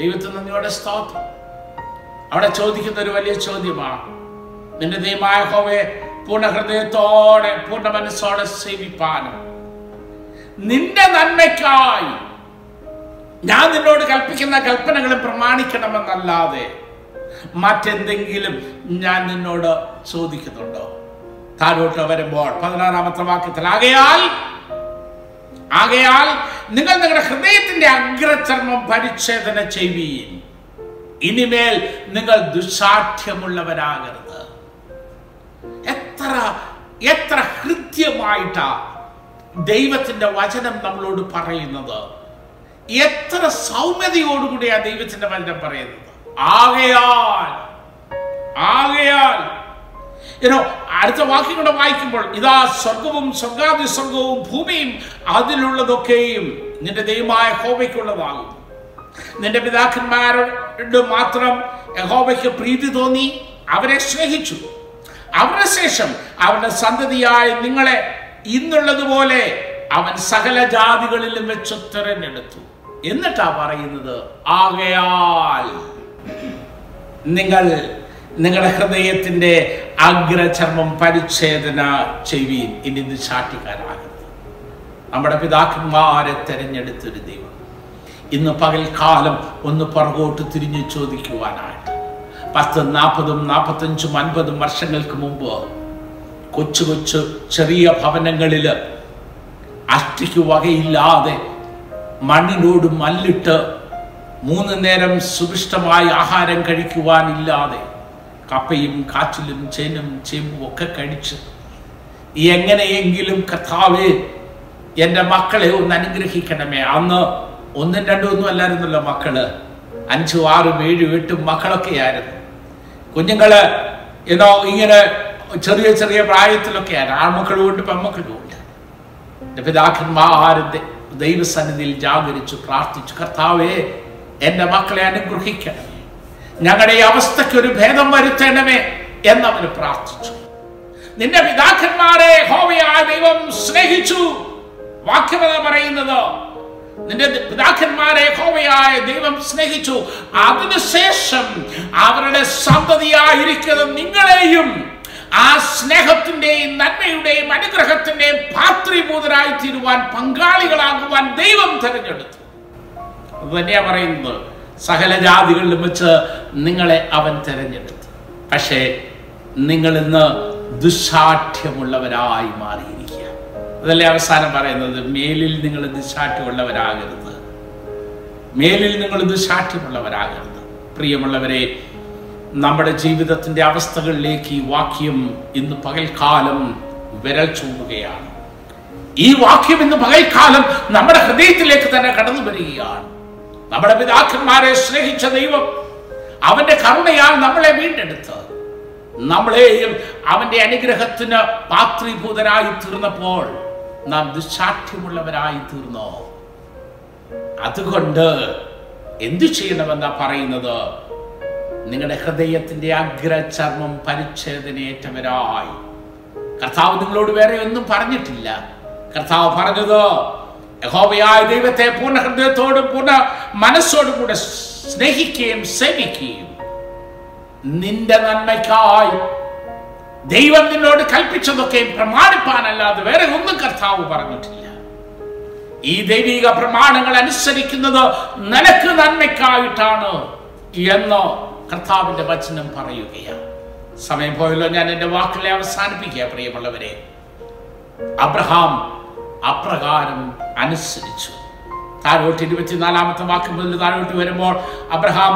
ദൈവത്തിന് നിന്നോട് സ്തോത്രം. അവിടെ ചോദിക്കുന്ന ഒരു വലിയ ചോദ്യമാണ്, നിന്റെ ദൈവമായ യഹോവയെ പൂർണ്ണ ഹൃദയത്തോടെ പൂർണ്ണ മനസ്സോടെ സേവിപ്പാനും നിന്റെ നന്മയ്ക്കായി ഞാൻ നിന്നോട് കൽപ്പിക്കുന്ന കൽപ്പനകളും പ്രമാണിക്കണമെന്നല്ലാതെ മറ്റെന്തെങ്കിലും ഞാൻ നിന്നോട് ചോദിക്കുന്നുണ്ടോ? താഴോട്ട് വരുമ്പോൾ പതിനാറാമത്തെ വാക്യത്തിൽ ആകയാൽ ആകയാൽ നിങ്ങൾ നിങ്ങളുടെ ഹൃദയത്തിന്റെ അഗ്രചർമ്മം പരിച്ഛേദന ചെയ്യുവീൻ, ഇനിമേൽ നിങ്ങൾ ദുസ്സാഠ്യമുള്ളവരാകരുത്. എത്ര എത്ര ഹൃദ്യമായിട്ടാ ദൈവത്തിന്റെ വചനം നമ്മളോട് പറയുന്നത്! എത്ര സൗമ്യതയോടുകൂടിയാ ദൈവത്തിന്റെ വചനം പറയുന്നത്! ആകയാൽ ആകയാൽ ഏനോ അടുത്ത വാക്യം കൂടെ വായിക്കുമ്പോൾ ഇതാ സ്വർഗവും സ്വർഗാതിസ്വർഗവും ഭൂമിയും അതിലുള്ളതൊക്കെയും നിന്റെ ദൈവമായ യഹോവയ്ക്കുള്ളതാകും. നിന്റെ പിതാക്കന്മാരോട് മാത്രം യഹോവയ്ക്ക് പ്രീതി തോന്നി അവരെ സ്നേഹിച്ചു. അവരുടെ ശേഷം അവരുടെ സന്തതിയായ നിങ്ങളെ ഇന്നുള്ളതുപോലെ അവൻ സകല ജാതികളിലും വെച്ച് തിരഞ്ഞെടുത്തു. എന്നിട്ടാ പറയുന്നത്, ആകയാൽ നിങ്ങൾ നിങ്ങളുടെ ഹൃദയത്തിന്റെ അഗ്രചർമ്മം പരിച്ഛേദന ചെയ്യുവീൻ, ഇനി ദുശാഠ്യക്കാരാകരുത്. നമ്മുടെ പിതാക്കന്മാരെ തെരഞ്ഞെടുത്തൊരു ദൈവം ഇന്ന് പകൽക്കാലം ഒന്ന് പുറകോട്ട് തിരിഞ്ഞു ചോദിക്കുവാനായിട്ട്, പത്ത് നാൽപ്പതും നാൽപ്പത്തഞ്ചും അൻപതും വർഷങ്ങൾക്ക് മുമ്പ് കൊച്ചു കൊച്ചു ചെറിയ ഭവനങ്ങളിൽ അഷ്ടിക്ക് വകയില്ലാതെ മണ്ണിനോട് മല്ലിട്ട് മൂന്ന് നേരം സുഭിഷ്ടമായി ആഹാരം കഴിക്കുവാനില്ലാതെ കപ്പയും കാച്ചിലും ചേനും ചേമ്പും ഒക്കെ കഴിച്ച് എങ്ങനെയെങ്കിലും കർത്താവേ എൻ്റെ മക്കളെ ഒന്ന് അനുഗ്രഹിക്കണമേ. അന്ന് ഒന്നും രണ്ടും ഒന്നും അല്ലായിരുന്നല്ലോ മക്കള്, അഞ്ചും ആറും ഏഴും എട്ടും മക്കളൊക്കെ ആയിരുന്നു. കുഞ്ഞുങ്ങള് ഏതോ ഇങ്ങനെ ചെറിയ ചെറിയ പ്രായത്തിലൊക്കെ ആയിരുന്നു. ആൺമക്കളും ഉണ്ട്, പെൺമക്കളും ഉണ്ട്. എൻ്റെ പിതാക്കന്മാരുടെ ദൈവസന്നിധിയിൽ ജാഗരിച്ചു പ്രാർത്ഥിച്ചു, കർത്താവേ എൻ്റെ മക്കളെ അനുഗ്രഹിക്കണമേ, ഞങ്ങളുടെ ഈ അവസ്ഥയ്ക്ക് ഒരു ഭേദം വരുത്തണമേ എന്നവർ പ്രാർത്ഥിച്ചു. നിന്റെ പിതാക്കന്മാരെ യഹോവയായ ദൈവം സ്നേഹിച്ചു. വാക്യമത പറയുന്നത് നിന്റെ പിതാക്കന്മാരെ യഹോവയായ ദൈവം സ്നേഹിച്ചു, അതിനുശേഷം അവരുടെ സന്തതിയായിരിക്കുന്ന നിങ്ങളെയും ആ സ്നേഹത്തിന്റെയും നന്മയുടെയും അനുഗ്രഹത്തിന്റെയും പാത്രീഭൂതരായി തീരുവാൻ, പങ്കാളികളാകുവാൻ ദൈവം തിരഞ്ഞെടുത്തു. അത് തന്നെയാ പറയുന്നത്, സകല ജാതികളിലും വെച്ച് നിങ്ങളെ അവൻ തിരഞ്ഞെടുത്തു. പക്ഷേ നിങ്ങൾ ഇന്ന് ദുസ്സാഠ്യമുള്ളവരായി മാറിയിരിക്കുക. അതല്ലേ അവസാനം പറയുന്നത്, മേലിൽ നിങ്ങൾ ദുസ്സാഠ്യമുള്ളവരാകരുത്, മേലിൽ നിങ്ങൾ ദുസ്സാഠ്യമുള്ളവരാകരുത്. പ്രിയമുള്ളവരെ, നമ്മുടെ ജീവിതത്തിന്റെ അവസ്ഥകളിലേക്ക് ഈ വാക്യം ഇന്ന് പകൽക്കാലം വിരൽ ചൂണ്ടുകയാണ്. ഈ വാക്യം ഇന്ന് പകൽക്കാലം നമ്മുടെ ഹൃദയത്തിലേക്ക് തന്നെ കടന്നു വരികയാണ്. നമ്മുടെ പിതാക്കന്മാരെ സ്നേഹിച്ച ദൈവം അവന്റെ കരുണയാൽ നമ്മളെ വീണ്ടെടുത്ത് നമ്മളെയും അവന്റെ അനുഗ്രഹത്തിന് പാത്രീഭൂതരായി തീർന്നപ്പോൾ നാം ദുസ്സാഠ്യമുള്ളവരായി തീർന്നോ? അതുകൊണ്ട് എന്തു ചെയ്യണമെന്നാ പറയുന്നത്? നിങ്ങളുടെ ഹൃദയത്തിന്റെ അഗ്രചർമ്മം പരിച്ഛേദനയേറ്റവരായി. കർത്താവ് നിങ്ങളോട് വേറെ ഒന്നും പറഞ്ഞിട്ടില്ല. കർത്താവ് പറഞ്ഞത്, യഹോവയായ ദൈവത്തെ പൂർണ്ണ ഹൃദയത്തോടും പൂർണ്ണ മനസ്സോടും കൂടെ സ്നേഹിക്കുകയും സേവിക്കുകയും നിന്റെ നന്മയ്ക്കായി ദൈവം നിന്നോട് കൽപ്പിച്ചതൊക്കെയും പ്രമാണിപ്പാനല്ലാതെ വേറെ ഒന്നും കർത്താവ് പറഞ്ഞിട്ടില്ല. ഈ ദൈവിക പ്രമാണങ്ങൾ അനുസരിക്കുന്നത് നിനക്ക് നന്മയ്ക്കായിട്ടാണ് എന്നോ കർത്താവിന്റെ വചനം പറയുകയാണ്. സമയം പോയല്ലോ, ഞാൻ എന്റെ വാക്കിലെ അവസാനിപ്പിക്കുക. പ്രിയമുള്ളവരെ, അബ്രഹാം അപ്രകാരം അനുസരിച്ചു. താഴോട്ട് ഇരുപത്തിനാലാമത്തെ വാക്ക് മുതൽ താഴോട്ട് വരുമ്പോൾ അബ്രഹാം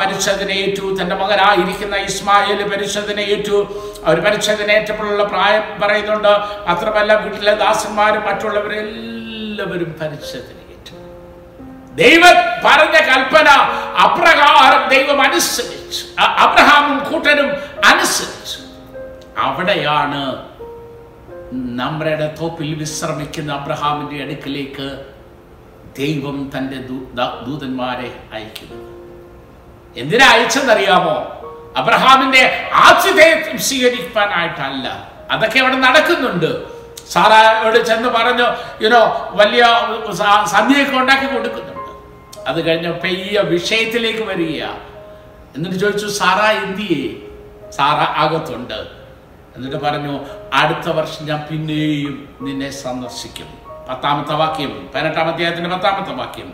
പരിച്ഛേദനയേറ്റു, തന്റെ മകനായിരിക്കുന്ന ഇസ്മായേൽ പരിച്ഛേദനയേറ്റു. അവർ പരിച്ഛേദനയേറ്റപ്പോഴുള്ള പ്രായം പറയുന്നുണ്ട്. മാത്രമല്ല, വീട്ടിലെ ദാസന്മാരും മറ്റുള്ളവരെല്ലാവരും പരിച്ഛേദനയേറ്റു. ദൈവം പറഞ്ഞ കൽപ്പന അപ്രകാരം ദൈവം അനുസരിച്ചു, അബ്രഹാമും കൂട്ടരും അനുസരിച്ചു. അവിടെയാണ് നമ്മുടെ തോപ്പിൽ വിശ്രമിക്കുന്ന അബ്രഹാമിന്റെ അടുക്കിലേക്ക് ദൈവം തൻ്റെ ദൂതന്മാരെ അയക്കുന്നത്. എന്തിനാ അയച്ചെന്നറിയാമോ? അബ്രഹാമിന്റെ ആതിഥേയം സ്വീകരിക്കാനായിട്ടല്ല. അതൊക്കെ അവിടെ നടക്കുന്നുണ്ട്. സാറായോട് ചെന്ന് പറഞ്ഞു, ഇനോ വലിയ സദ്യയൊക്കെ ഉണ്ടാക്കി കൊടുക്കുന്നുണ്ട്. അത് കഴിഞ്ഞ പെയ്യ വിഷയത്തിലേക്ക് വരിക. എന്നിട്ട് ചോദിച്ചു, സാറാ എന്തിയേ? സാറ അകത്തുണ്ട്. എന്നിട്ട് പറഞ്ഞു, അടുത്ത വർഷം ഞാൻ പിന്നെയും നിന്നെ സന്ദർശിക്കും. പത്താമത്തെ വാക്യം, പതിനെട്ടാം അധ്യായത്തിന്റെ പത്താമത്തെ വാക്യം.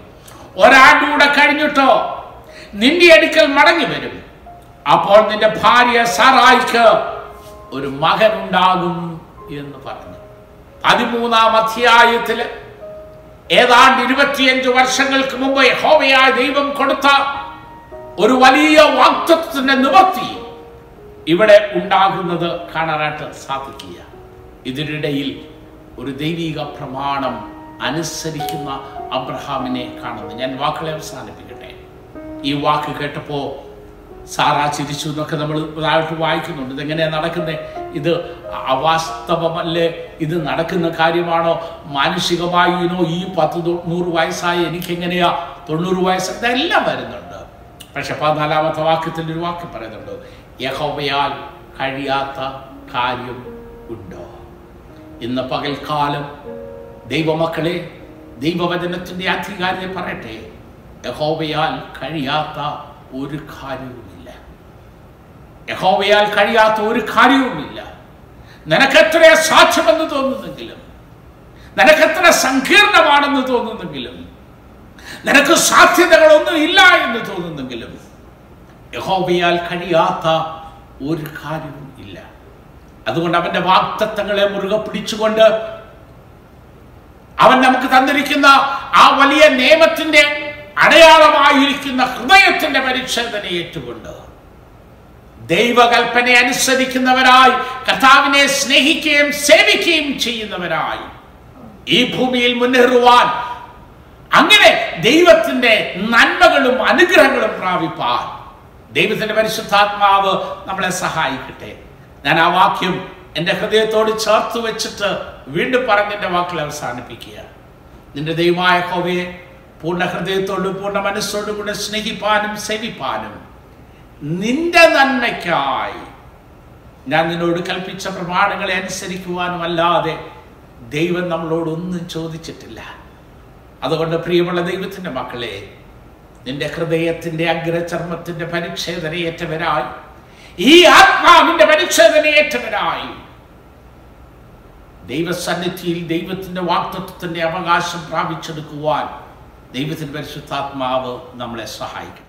ഒരാണ്ടൂടെ കഴിഞ്ഞിട്ടോ നിന്റെ അടുക്കൽ മടങ്ങി വരും, അപ്പോൾ നിന്റെ ഭാര്യ സാറായിക്ക് ഒരു മകൻ ഉണ്ടാകും എന്ന് പറഞ്ഞു. പതിമൂന്നാം അധ്യായത്തില് ഏതാണ്ട് ഇരുപത്തിയഞ്ച് വർഷങ്ങൾക്ക് മുമ്പ് യഹോവയായ ദൈവം കൊടുത്ത ഒരു വലിയ വാഗ്ദത്തത്തിന്റെ നിവൃത്തി ഇവിടെ ഉണ്ടാകുന്നത് കാണാനായിട്ട് സാധിക്കുക. ഇതിനിടയിൽ ഒരു ദൈവിക പ്രമാണം അനുസരിക്കുന്ന അബ്രഹാമിനെ കാണുന്നു. ഞാൻ വാക്കുകളെ അവസാനിപ്പിക്കട്ടെ. ഈ വാക്ക് കേട്ടപ്പോൾ സാറാ ചിരിച്ചു എന്നൊക്കെ നമ്മൾ ഇതായിട്ട് വായിക്കുന്നുണ്ട്. ഇതെങ്ങനെയാണ് നടക്കുന്നത്? ഇത് അവാസ്തവമല്ലേ? ഇത് നടക്കുന്ന കാര്യമാണോ? മാനുഷികമായിനോ? ഈ പത്ത് തൊണ്ണൂറ് വയസ്സായി എനിക്കെങ്ങനെയാ തൊണ്ണൂറ് വയസ്സ്? ഇതെല്ലാം വരുന്നുണ്ട്. പക്ഷെ പതിനാലാമത്തെ വാക്യത്തിൻ്റെ ഒരു വാക്യം പറയുന്നുണ്ട്, യഹോവയാൽ കഴിയാത്ത കാര്യം ഉണ്ടോ? ഇന്ന് പകൽക്കാലം ദൈവമക്കളെ, ദൈവവചനത്തിൻ്റെ അധികാരിയെ പറയട്ടെ, യഹോവയാൽ കഴിയാത്ത ഒരു കാര്യവുമില്ല. യഹോവയാൽ കഴിയാത്ത ഒരു കാര്യവുമില്ല. നിനക്കെത്ര സാധ്യമെന്ന് തോന്നുന്നെങ്കിലും, നിനക്കെത്ര സങ്കീർണമാണെന്ന് തോന്നുന്നെങ്കിലും, നിനക്ക് സാധ്യതകളൊന്നും ഇല്ല എന്ന് തോന്നുന്നെങ്കിലും, യഹോവയാൽ കഴിയാത്ത ഒരു കാര്യവും ഇല്ല. അതുകൊണ്ട് അവന്റെ വാഗ്ദത്തങ്ങളെ മുറുകെ പിടിച്ചുകൊണ്ട് അവൻ നമുക്ക് തന്നിരിക്കുന്ന ആ വലിയ നിയമത്തിന്റെ അടയാളമായിരിക്കുന്ന ഹൃദയത്തിന്റെ പരിച്ഛേദനയേറ്റുകൊണ്ട് ദൈവകൽപ്പന അനുസരിക്കുന്നവരായി, കർത്താവിനെ സ്നേഹിക്കുകയും സേവിക്കുകയും ചെയ്യുന്നവരായി ഈ ഭൂമിയിൽ മുന്നേറുവാൻ, അങ്ങനെ ദൈവത്തിന്റെ നന്മകളും അനുഗ്രഹങ്ങളും പ്രാപിപ്പാൻ ദൈവത്തിന്റെ പരിശുദ്ധാത്മാവ് നമ്മളെ സഹായിക്കട്ടെ. ഞാൻ ആ വാക്യം എൻ്റെ ഹൃദയത്തോട് ചേർത്ത് വെച്ചിട്ട് വീണ്ടും പറഞ്ഞെൻ്റെ വാക്കിൽ അവസാനിപ്പിക്കുക. നിന്റെ ദൈവമായ യഹോവയെ പൂർണ്ണ ഹൃദയത്തോടും പൂർണ്ണ മനസ്സോടും കൂടെ സ്നേഹിപ്പാനും സേവിപ്പാനും നിന്റെ നന്മയ്ക്കായി ഞാൻ നിന്നോട് കൽപ്പിച്ച പ്രമാണങ്ങളെ അനുസരിക്കുവാനും അല്ലാതെ ദൈവം നമ്മളോടൊന്നും ചോദിച്ചിട്ടില്ല. അതുകൊണ്ട് പ്രിയമുള്ള ദൈവത്തിൻ്റെ മക്കളെ, നിന്റെ ഹൃദയത്തിൻ്റെ അഗ്രചർമ്മത്തിൻ്റെ പരിച്ഛേദനയേറ്റവരായി, ഈ ആത്മാവിൻ്റെ പരിച്ഛേദനയേറ്റവരായി ദൈവസന്നിധിയിൽ ദൈവത്തിൻ്റെ വാഗ്ദത്തത്തിൻ്റെ അവകാശം പ്രാപിച്ചെടുക്കുവാൻ ദൈവത്തിൻ്റെ പരിശുദ്ധാത്മാവ് നമ്മളെ സഹായിക്കും.